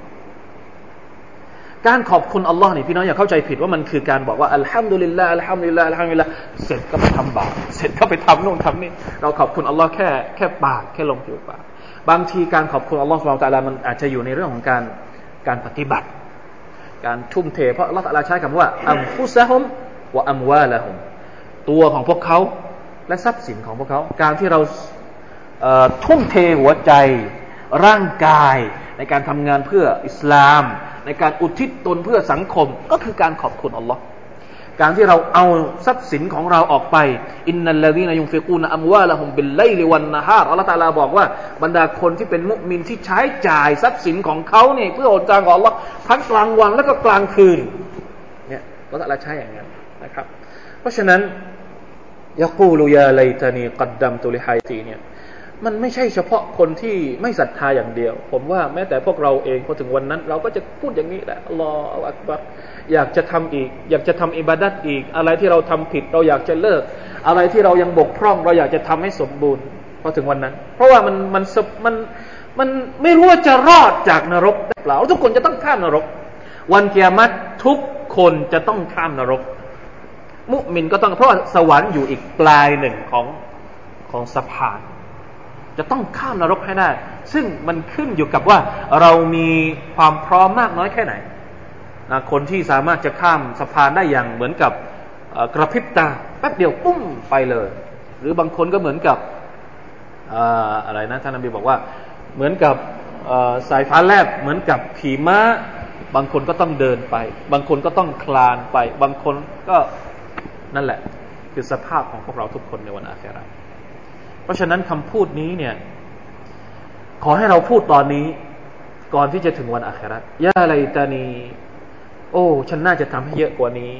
การขอบคุณอัลลอฮ์นี่พี่น้องอย่าเข้าใจผิดว่ามันคือการบอกว่าอัลฮัมดุลิลลาห์อัลฮัมดุลิลลาห์อัลฮัมดุลิลลาห์เสร็จก็ไปทำบาปเสร็จก็ไปทำนู่นทำนี่เราขอบคุณอัลลอฮ์แค่แค่ปากแค่ลมผิวปากบางทีการขอบคุณอัลลอฮ์ซุบฮานะฮูวะตะอาลามันอาจจะอยู่ในเรื่องของการการปฏิบัติการทุ่มเทเพราะอัลลอฮ์ตะอาลาใช้คำว่าอัมฟุซะฮุมวะอัมวาละฮุมตัวของพวกเขาและทรัพย์สินของพวกเขาการที่เราเอ่อทุ่มเทหัวใจร่างกายในการทำงานเพื่ออิสลามในการอุทิศตนเพื่อสังคมก็คือการขอบคุณอัลลอฮ์การที่เราเอาทรัพย์สินของเราออกไปอินนัลลซีนะยุนฟิกูนะอัมวาละฮุมบิลไลลิวันนะฮารอัลลอฮ์ตะอาลาบอกว่าบรรดาคนที่เป็นมุมินที่ใช้จ่ายทรัพย์สินของเขาเนี่ยเพื่อหนทางของอัลลอฮ์ทั้งกลางวันแล้วก็กลางคืนเนี่ยอัลลอฮ์ตะอาลาใช้อย่างนั้นนะครับเพราะฉะนั้นยะกูลุยาไลตานีกัดดัมตุลิฮายตีเนี่ยมันไม่ใช่เฉพาะคนที่ไม่ศรัทธาอย่างเดียวผมว่าแม้แต่พวกเราเองพอถึงวันนั้นเราก็จะพูดอย่างนี้แหละอัลลอฮฺอักบัรอยากจะทำอีกอยากจะทำอิบาดัตอีกอะไรที่เราทำผิดเราอยากจะเลิกอะไรที่เรายังบกพร่องเราอยากจะทำให้สมบูรณ์พอถึงวันนั้นเพราะว่ามันมันมันมันไม่รู้ว่าจะรอดจากนรกได้เปล่าทุกคนจะต้องข้ามนรกวันกิยามะฮ์ทุกคนจะต้องข้ามนรกมุมินก็ต้องเพราะสวรรค์อยู่อีกปลายหนึ่งของของสะพานจะต้องข้ามนรกให้ได้ซึ่งมันขึ้นอยู่กับว่าเรามีความพร้อมมากน้อยแค่ไหนคนที่สามารถจะข้ามสะพานได้อย่างเหมือนกับกระพริบตาแป๊บเดียวปุ้มไปเลยหรือบางคนก็เหมือนกับอะไรนะท่านนบีบอกว่าเหมือนกับสายฟ้าแลบเหมือนกับขี่ม้าบางคนก็ต้องเดินไปบางคนก็ต้องคลานไปบางคนก็นั่นแหละคือสภาพของพวกเราทุกคนในวันอาคิเราะห์เพราะฉะนั้นคำพูดนี้เนี่ยขอให้เราพูดตอนนี้ก่อนที่จะถึงวันอาคิเราะห์ยาไลตานีโอ้ฉันน่าจะทำให้เยอะกว่านี้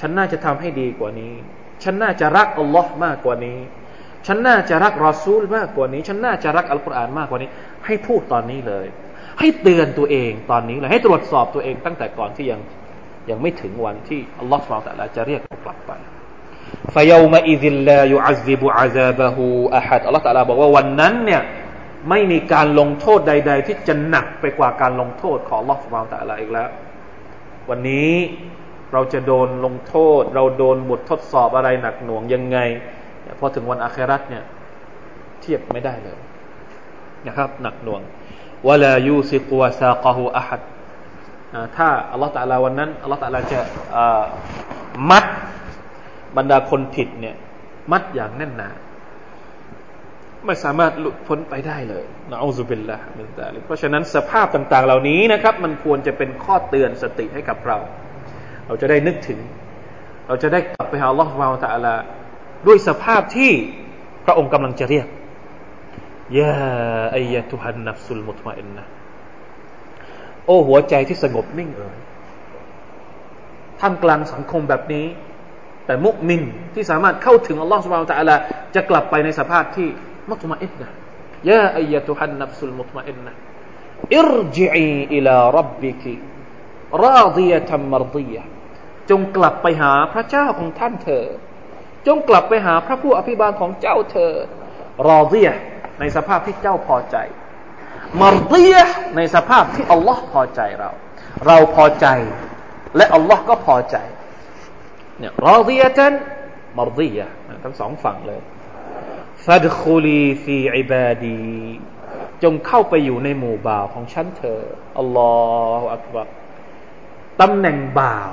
ฉันน่าจะทำให้ดีกว่านี้ฉันน่าจะรักอัลลอฮ์มากกว่านี้ฉันน่าจะรักรอซูลมากกว่านี้ฉันน่าจะรักอัลกุรอานมากกว่านี้ให้พูดตอนนี้เลยให้เตือนตัวเองตอนนี้เลยให้ตรวจสอบตัวเองตั้งแต่ก่อนที่ยังยังไม่ถึงวันที่อัลลอฮ์ซุบฮานะฮูวะตะอาลาจะเรียกเรากลับไปفَيَوْمَئِذٍ لَا يُعَذِّبُ عَذَابَهُ أَحَدٌ อัลเลาะห์ตะอาลาบอกว่าวันนั้นเนี่ยไม่มีการลงโทษใดๆที่จะหนักไปกว่าการลงโทษของอัลเลาะห์ซุบฮานะฮูวะตะอาลาอีกแล้ววันนี้เราจะโดนลงโทษเราโดนบททดสอบอะไรหนักหน่วงยังไงพอถึงวันอาคิเราะห์เนี่ยเทียบไม่ได้เลยนะครับหนักหน่วงวะลายูซิกวะซากุฮูอะฮัดถ้าอัลเลาะห์ตะอาลาวันนั้นอัลเลาะห์ตะอาลาจะมัดบรรดาคนผิดเนี่ยมัดอย่างแน่นหนาไม่สามารถหลุดพ้นไปได้เลยนะอูซุบิลลาฮ์มินซาลิกเพราะฉะนั้นสภาพต่างๆเหล่านี้นะครับมันควรจะเป็นข้อเตือนสติให้กับเราเราจะได้นึกถึงเราจะได้กลับไปหาอัลเลาะห์ซุบฮานะฮูวะตะอาลาด้วยสภาพที่พระองค์กำลังจะเรียกยาอัยยะตุฮันนัฟซุลมุตมะอินนะห์โอ้หัวใจที่สงบนิ่งเอ๋ยท่ามกลางสังคมแบบนี้แต่มุมินที่สามารถเข้าถึงอัลลอฮฺซุบฮานะฮูวะตะอาลาจะกลับไปในสภาพที่มุตมะอินนะห์ยาอัยยะตุฮันนัฟซุลมุตมะอินนะห์อิรญิอีอิลาร็อบบิกิราฎิยะตัมมัรฎิยะห์จงกลับไปหาพระเจ้าของท่านเถิดจงกลับไปหาพระผู้อภิบาลของเจ้าเถิดรอฎิยะห์ ในสภาพที่เจ้าพอใจมัรดียะห์ในสภาพที่อัลลอฮ์พอใจเราเราพอใจและอัลลอฮ์ก็พอใจเนี่ยรอดียะตันมัรดียะห์ทั้งสองฝั่งเลยฟัดคุลีฟีอิบาดีจงเข้าไปอยู่ในหมู่บ่าวของฉันเธออัลลอฮฺอักบัรตำแหน่งบ่าว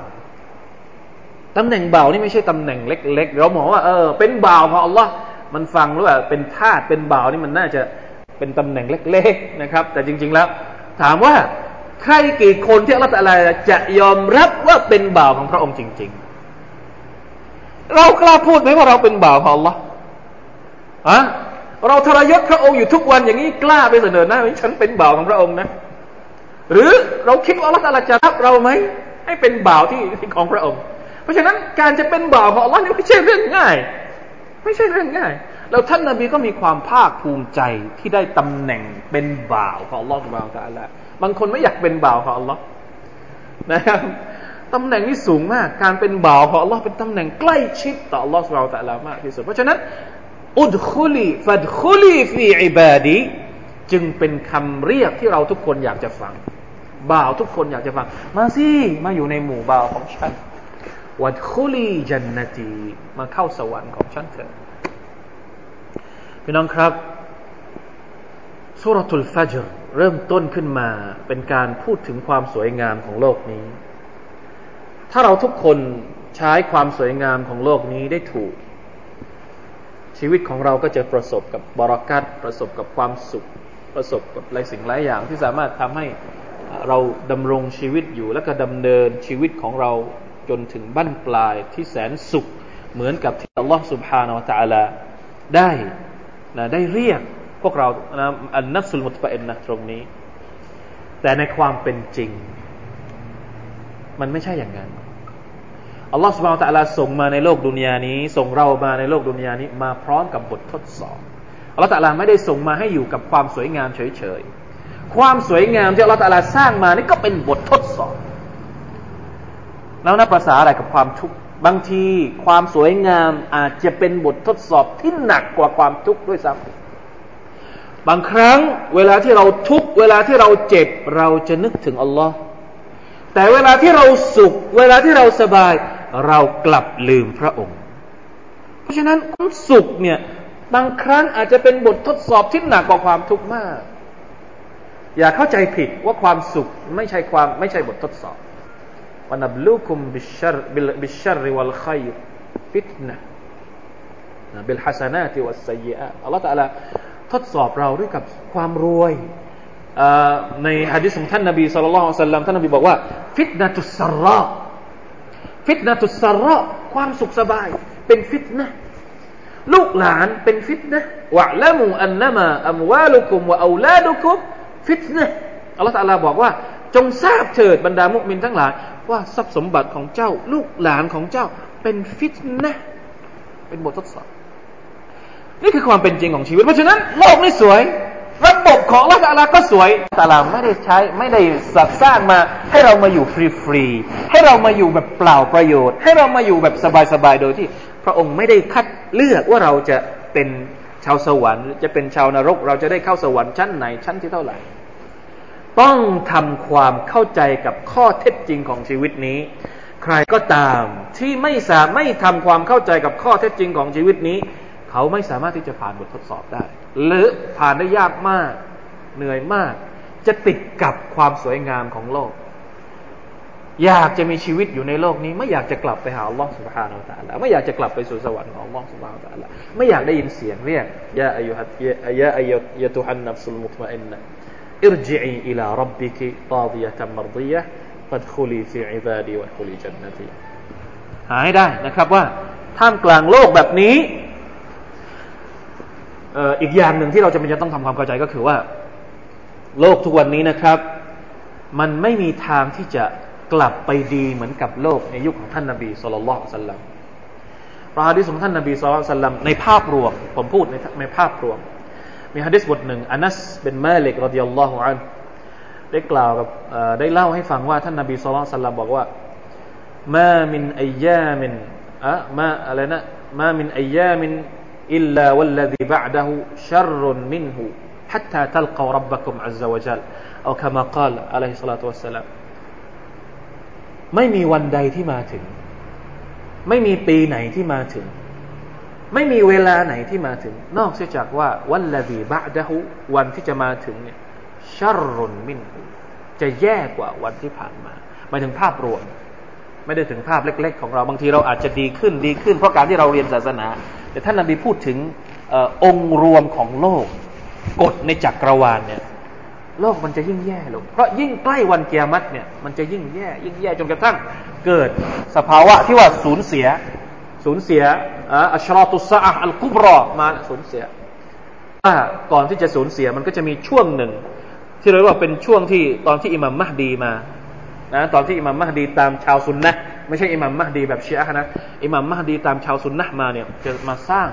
ตำแหน่งบ่าวนี่ไม่ใช่ตำแหน่งเล็กๆเราหมอว่าเออเป็นบ่าวของอัลลอฮ์มันฟังหรือว่าเป็นทาสเป็นบ่าวนี่มันน่าจะเป็นตำแหน่งเล็กๆนะครับแต่จริงๆแล้วถามว่าใครกี่คนที่อัลลอฮฺตะอาลาจะยอมรับว่าเป็นบ่าวของพระองค์จริงๆเรากล้าพูดไหมว่าเราเป็นบ่าวของอัลลอฮ์อะเราทรยศพระองค์อยู่ทุกวันอย่างนี้กล้าไปเสนอหน้าว่าฉันเป็นบ่าวของพระองค์นะหรือเราคิดว่าอัลเลาะห์ตะอาลาจะรับเราไหมให้เป็นบ่าวที่ของพระองค์เพราะฉะนั้นการจะเป็นบ่าวของอัลเลาะห์นี่ไม่ใช่เรื่องง่ายไม่ใช่เรื่องง่ายแล้วท่านนบีก็มีความภาคภูมิใจที่ได้ตำแหน่งเป็นบ่าวของอัลเลาะห์ซุบฮานะฮูวะตะอาลาบางคนไม่อยากเป็นบ่าวของอัลเลาะห์นะครับตำแหน่งนี้สูงมากการเป็นบ่าวของอัลเลาะห์เป็นตำแหน่งใกล้ชิดต่ออัลเลาะห์ซุบฮานะฮูวะตะอาลามากที่สุดเพราะฉะนั้นอุดคุลีฟัดคุลีฟีอิบาดีจึงเป็นคำเรียกที่เราทุกคนอยากจะฟังบ่าวทุกคนอยากจะฟังมาสิมาอยู่ในหมู่บ่าวของฉันวัดคุลีจันนตีมาเข้าสวรรค์ของฉันเถิดพี่น้องครับซูเราะตุลฟัจรเริ่มต้นขึ้นมาเป็นการพูดถึงความสวยงามของโลกนี้ถ้าเราทุกคนใช้ความสวยงามของโลกนี้ได้ถูกชีวิตของเราก็จะประสบกับบะเราะกัตประสบกับความสุขประสบกับหลายสิ่งหลายอย่างที่สามารถทำให้เราดำรงชีวิตอยู่และก็ดำเนินชีวิตของเราจนถึงบั้นปลายที่แสนสุขเหมือนกับที่อัลลอฮฺซุบฮานะฮูวะตะอาลาได้นะได้เรียกพวกเรานะอันนัฟซุลมุตมะอินนะห์ตรงนี้แต่ในความเป็นจริงมันไม่ใช่อย่างนั้นอัลลอฮฺซุบฮานะฮูวะตะอาลาส่งมาในโลกดุนยานี้ส่งเรามาในโลกดุนยานี้มาพร้อมกับบททดสอบอัลลอฮฺตะอาลาไม่ได้ส่งมาให้อยู่กับความสวยงามเฉยๆความสวยงามที่อัลลอฮฺตะอาลาสร้างมานี่ก็เป็นบททดสอบแล้วนับภาษาอะไรกับความทุกข์บางทีความสวยงามอาจจะเป็นบททดสอบที่หนักกว่าความทุกข์ด้วยซ้ำบางครั้งเวลาที่เราทุกข์เวลาที่เราเจ็บเราจะนึกถึงอัลลอฮฺแต่เวลาที่เราสุขเวลาที่เราสบายเรากลับลืมพระองค์เพราะฉะนั้นความสุขเนี่ยบางครั้งอาจจะเป็นบททดสอบที่หนักกว่าความทุกข์มากอย่าเข้าใจผิดว่าความสุขไม่ใช่ความไม่ใช่บททดสอบวะนับลูกุมบิชชัรบิชชัรวัลค็อยรฟิตนะห์บิลฮะซะนาติวัสซัยยิอาตอัลเลาะห์ตะอาลาทดสอบเราด้วยกับความรวยเอ่อในหะดีษของท่านนบีศ็อลลัลลอฮุอะลัยฮิวะซัลลัมท่านนบีบอกว่าฟิตนะตุสซัรรอฟิตนะตุสซาระความสุขสบายเป็นฟิตนะห์ลูกหลานเป็นฟิตนะห์วะละมูอันนะมาอัมวาลุกุมวะเอาลาดุกุมฟิตนะห์อัลเลาะห์ตะอาลาบอกว่าจงทราบเถิดบรรดามุมินทั้งหลายว่าทรัพย์สมบัติของเจ้าลูกหลานของเจ้าเป็นฟิตนะห์เป็นบททดสอบนี่คือความเป็นจริงของชีวิตเพราะฉะนั้นโลกนี้สวยระบบของอัลเลาะห์ตะอาลาก็สวยตะอาลาไม่ได้ใช้ไม่ได้สร้างมาให้เรามาอยู่ฟรีๆให้เรามาอยู่แบบเปล่าประโยชน์ให้เรามาอยู่แบบสบายๆโดยที่พระองค์ไม่ได้คัดเลือกว่าเราจะเป็นชาวสวรรค์จะเป็นชาวนรกเราจะได้เข้าสวรรค์ชั้นไหนชั้นที่เท่าไหร่ต้องทำความเข้าใจกับข้อเท็จจริงของชีวิตนี้ใครก็ตามที่ไม่สามารถไม่ทำความเข้าใจกับข้อเท็จจริงของชีวิตนี้เขาไม่สามารถที่จะผ่านบททดสอบได้หรือผ่านได้ยากมากเหนื่อยมากจะติดกับความสวยงามของโลกอยากจะมีชีวิตอยู่ในโลกนี้ไม่อยากจะกลับไปหาอัลลอฮฺซุบฮานะฮูวะตะอาลาไม่อยากจะกลับไปสู่สวรรค์ของอัลลอฮฺซุบฮานะฮูวะตะอาลาไม่อยากได้ยินเสียงเรียกยาอายุฮัตยาอายะตุฮันนัฟซุลมุตมะอินนะห์อิรญิอีอิลาร็อบบิกิฏอฎิยะตัมมัรฎิยะฮ์ฟัดคุลีฟีอิบาดีวัดคุลีญันนะตีหาให้ได้นะครับว่าท่ามกลางโลกแบบนี้อีกอย่างหนึ่งที่เราจำเป็นจะต้องทำความเข้าใจก็คือว่าโลกทุกวันนี้นะครับมันไม่มีทางที่จะกลับไปดีเหมือนกับโลกในยุคของท่านนบีศ็อลลัลลอฮุอะลัยฮิวะซัลลัมพระหะดีษของท่านนบีศ็อลลัลลอฮุอะลัยฮิวะซัลลัมในภาพรวมผมพูดในในภาพรวมมีหะดีษบทหนึ่งอานัสบินมาลิกรอฎิยัลลอฮุอันฮุได้กล่าวกับได้เล่าให้ฟังว่าท่านนบีศ็อลลัลลอฮุอะลัยฮิวะซัลลัมบอกว่ามามินอัยยามินอะมาอะไรนะมามินอัยยามิน อิลลาวัลลซีบะอ์ดะฮูชัรรุนมินฮูฮัตตาตัลกอร็อบบักุมอัซซะวะญัลเอาคามากาลอะลัยฮิสซาลาตุวัสสลามไม่มีวันใดที่มาถึงไม่มีปีไหนที่มาถึงไม่มีเวลาไหนที่มาถึงนอกเสียจากว่าวัลลซีบะอ์ดะฮูวันที่จะมาถึงเนี่ยชัรรุนมินฮูจะแย่กว่าวันที่ผ่านมาหมายถึงภาพรวมไม่ได้ถึงภาพเล็กๆของเราบางทีเราอาจจะดีขึ้นดีขึ้นเพราะการที่เราเรียนศาสนาแต่ท่านนบีพูดถึงเอ่อองค์รวมของโลกกฎในจักรวาลเนี่ยโลกมันจะยิ่งแย่ลงเพราะยิ่งใกล้วันกิยามะฮ์เนี่ยมันจะยิ่งแย่ยิ่งแย่จนกระทั่งเกิดสภาวะที่ว่าสูญเสียสูญเสียอ่าอัชรอตุสซะอะฮ์อัลกุบรอมาสูญเสียอ่าก่อนที่จะสูญเสียมันก็จะมีช่วงหนึ่งที่เรียกว่าเป็นช่วงที่ตอนที่อิหม่ามมะฮ์ดีมานะตอนที่อิหม่ามมะฮ์ดีตามชาวซุนนะห์ไม่ใช่อิหม่ามมะฮ์ดีแบบชีอะห์นะอิหม่ามมะฮ์ดีตามชาวซุนนะห์มาเนี่ยจะมาสร้าง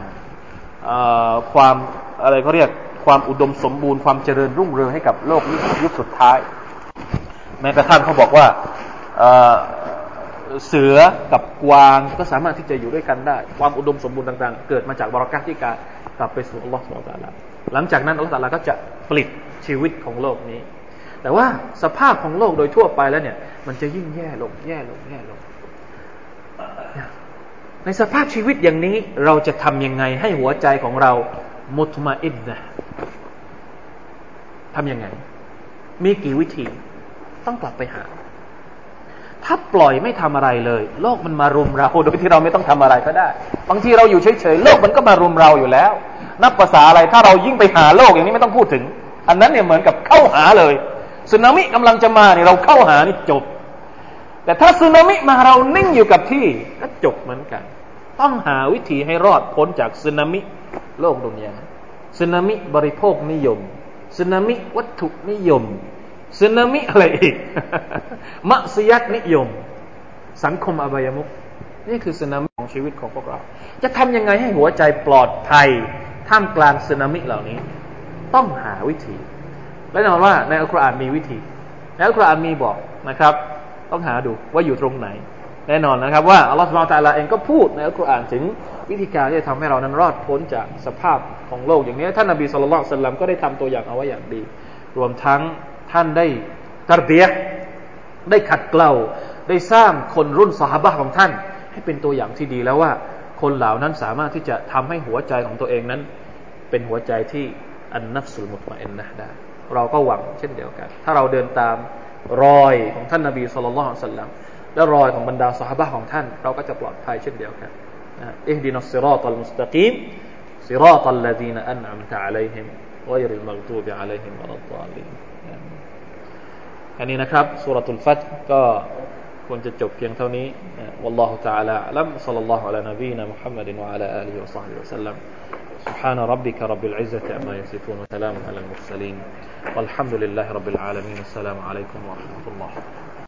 เอ่อความอะไรเค้าเรียกความอุดมสมบูรณ์ความเจริญรุ่งเรืองให้กับโลกยุคสุดท้ายแม้กระทั่งเขาบอกว่าเอ่อเสือกับกวางก็สามารถที่จะอยู่ด้วยกันได้ความอุดมสมบูรณ์ต่างๆเกิดมาจากบารอกะฮ์ที่การกลับไปสู่อัลเลาะห์ซุบฮานะฮูวะตะอาลาหลังจากนั้นอัลเลาะห์ตะอาลาก็จะปลิดชีวิตของโลกนี้แต่ว่าสภาพของโลกโดยทั่วไปแล้วเนี่ยมันจะยิ่งแย่ลงแย่ลงแย่ลงในสภาพชีวิตอย่างนี้เราจะทำยังไงให้หัวใจของเรามุตมะอินนะทำยังไงมีกี่วิธีต้องกลับไปหาถ้าปล่อยไม่ทำอะไรเลยโลกมันมารุมเราโดยที่เราไม่ต้องทำอะไรก็ได้บางทีเราอยู่เฉยๆโลกมันก็มารุมเราอยู่แล้วนับภาษาอะไรถ้าเรายิ่งไปหาโลกอย่างนี้ไม่ต้องพูดถึงอันนั้นเนี่ยเหมือนกับเข้าหาเลยสึนามิกำลังจะมาเนี่ยเราเข้าหานี่จบแต่ถ้าสึนามิมาเรานิ่งอยู่กับที่ก็จบเหมือนกันต้องหาวิธีให้รอดพ้นจากสึนามิโลกดุนยาสึนามิบริโภคนิยมสึนามิวัตถุนิยมสึนามิอะไรอีก มัศยิดนิยมสังคมอบายมุขนี่คือสึนามิของชีวิตของพวกเราจะทำยังไงให้หัวใจปลอดภัยท่ามกลางสึนามิเหล่านี้ต้องหาวิธีและแน่นอนว่าในอัลกุรอานมีวิธีในอัลกุรอานมีบอกนะครับต้องหาดูว่าอยู่ตรงไหนแน่นอนนะครับว่าอัลเลาะห์ซุบฮานะฮูวะตะอาลาเองก็พูดในอัลกุรอานถึงวิธีการที่จะทำให้เรานั้นรอดพ้นจากสภาพของโลกอย่างนี้ท่านนบีศ็อลลัลลอฮุอะลัยฮิวะซัลลัมก็ได้ทำตัวอย่างเอาไว้อย่างดีรวมทั้งท่านได้ตัรบียะห์ได้ขัดเกลาได้สร้างคนรุ่นซอฮาบะห์ของท่านให้เป็นตัวอย่างที่ดีแล้วว่าคนเหล่านั้นสามารถที่จะทำให้หัวใจของตัวเองนั้นเป็นหัวใจที่อันนัฟสุลมุตมะอินนะห์ได้เราก็หวังเช่นเดียวกันถ้าเราเดินตามรอยของท่านนบีศ็อลลัลลอฮุอะลัยฮิวะซัลลัมและรอยของบรรดาซอฮาบะห์ของท่านเราก็จะปลอดภัยเช่นเดียวกันอิฮดินัสศิรอตัลมุสตะกีมศิรอตัลลซีนะอันอัมตะอะลัยฮิมฆอยริลมัฆฎูบิอะลัยฮิมวะลัฎฎอลลีนอันนี้นะครับซูเราะตุลฟัตฮ์ก็ควรจะจบเพียงเท่านี้วัลลอฮุตะอาลาอะลัมศ็อลลัลลอฮุอะลานบีนะมุฮัมมัดวะอะลาอาลีฮิวะศ็อฮบิฮิวะซัลลัมسبحان ربك رب العزة عما يصفون وسلام على المرسلين والحمد لله رب العالمين السلام عليكم ورحمة الله